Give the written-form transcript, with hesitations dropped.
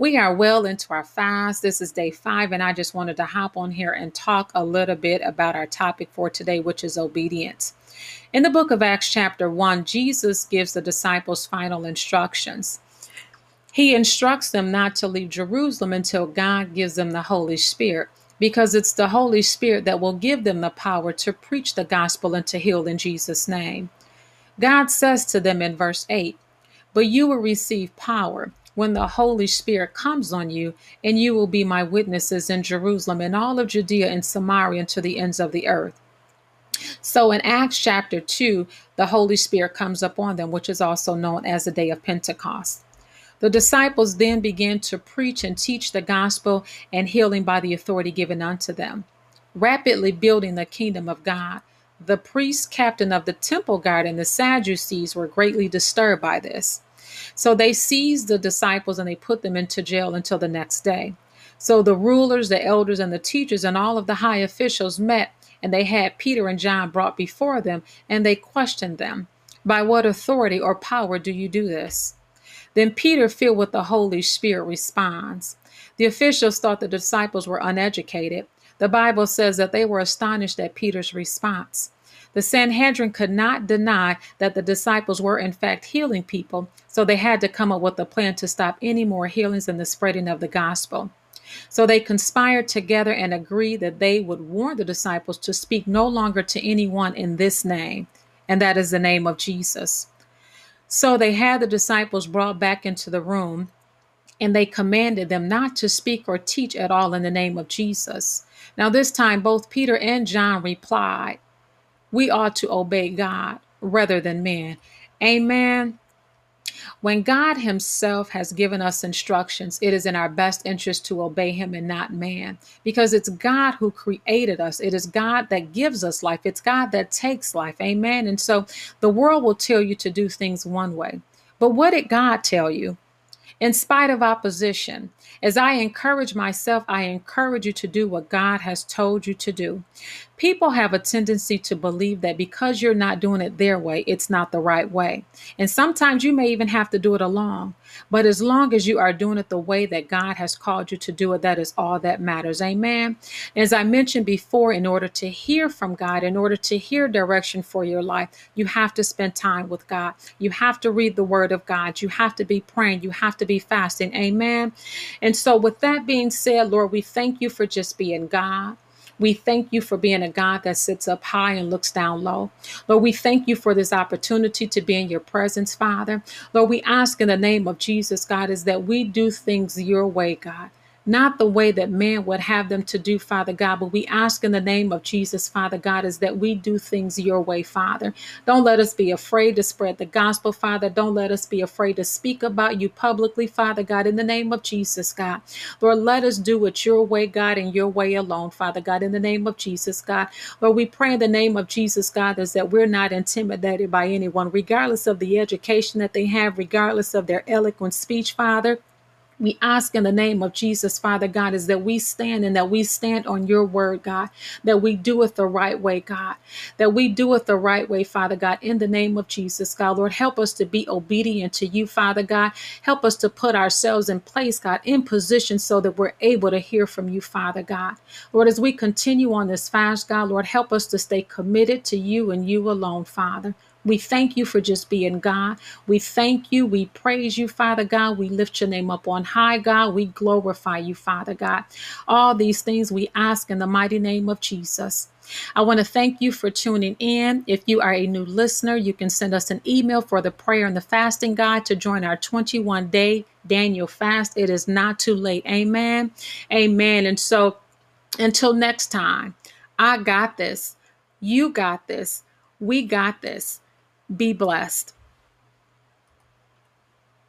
We are well into our fast. This is day 5, and I just wanted to hop on here and talk a little bit about our topic for today, which is obedience. In the book of Acts chapter 1, Jesus gives the disciples final instructions. He instructs them not to leave Jerusalem until God gives them the Holy Spirit, because it's the Holy Spirit that will give them the power to preach the gospel and to heal in Jesus' name. God says to them in verse 8, "But you will receive power when the Holy Spirit comes on you, and you will be my witnesses in Jerusalem and all of Judea and Samaria and to the ends of the earth." So in Acts chapter 2, the Holy Spirit comes upon them, which is also known as the day of Pentecost. The disciples then began to preach and teach the gospel and healing by the authority given unto them, rapidly building the kingdom of God. The priest captain of the temple guard and the Sadducees were greatly disturbed by this. So they seized the disciples and they put them into jail until the next day. So the rulers, the elders, and the teachers, and all of the high officials met, and they had Peter and John brought before them, and they questioned them, "By what authority or power do you do this?" Then Peter, filled with the Holy Spirit, responds. The officials thought the disciples were uneducated. The Bible says that they were astonished at Peter's response. The Sanhedrin could not deny that the disciples were in fact healing people, so they had to come up with a plan to stop any more healings and the spreading of the gospel. So they conspired together and agreed that they would warn the disciples to speak no longer to anyone in this name, and that is the name of Jesus. So they had the disciples brought back into the room, and they commanded them not to speak or teach at all in the name of Jesus. Now this time, both Peter and John replied, "We ought to obey God rather than men." Amen. When God himself has given us instructions, it is in our best interest to obey him and not man, because it's God who created us. It is God that gives us life. It's God that takes life. Amen. And so the world will tell you to do things one way. But what did God tell you? In spite of opposition, as I encourage myself, I encourage you to do what God has told you to do. People have a tendency to believe that because you're not doing it their way, it's not the right way. And sometimes you may even have to do it alone. But as long as you are doing it the way that God has called you to do it, that is all that matters. Amen. As I mentioned before, in order to hear from God, in order to hear direction for your life, you have to spend time with God. You have to read the word of God. You have to be praying. You have to be fasting. Amen. And so with that being said, Lord, we thank you for just being God. We thank you for being a God that sits up high and looks down low. Lord, we thank you for this opportunity to be in your presence, Father. Lord, we ask in the name of Jesus, God, is that we do things your way, God. Not the way that man would have them to do, Father God, but we ask in the name of Jesus, Father God, is that we do things your way, Father. Don't let us be afraid to spread the gospel, Father. Don't let us be afraid to speak about you publicly, Father God, in the name of Jesus, God. Lord, let us do it your way, God, and your way alone, Father God, in the name of Jesus, God. Lord, we pray in the name of Jesus, God, is that we're not intimidated by anyone, regardless of the education that they have, regardless of their eloquent speech, Father. We ask in the name of Jesus, Father God, is that we stand and that we stand on your word, God, that we do it the right way, God, that we do it the right way, Father God, in the name of Jesus, God. Lord, help us to be obedient to you, Father God. Help us to put ourselves in place, God, in position so that we're able to hear from you, Father God. Lord, as we continue on this fast, God, Lord, help us to stay committed to you and you alone, Father. We thank you for just being God. We thank you. We praise you, Father God. We lift your name up on high, God. We glorify you, Father God. All these things we ask in the mighty name of Jesus. I want to thank you for tuning in. If you are a new listener, you can send us an email for the prayer and the fasting guide to join our 21-day Daniel fast. It is not too late. Amen. Amen. And so until next time, I got this. You got this. We got this. Be blessed.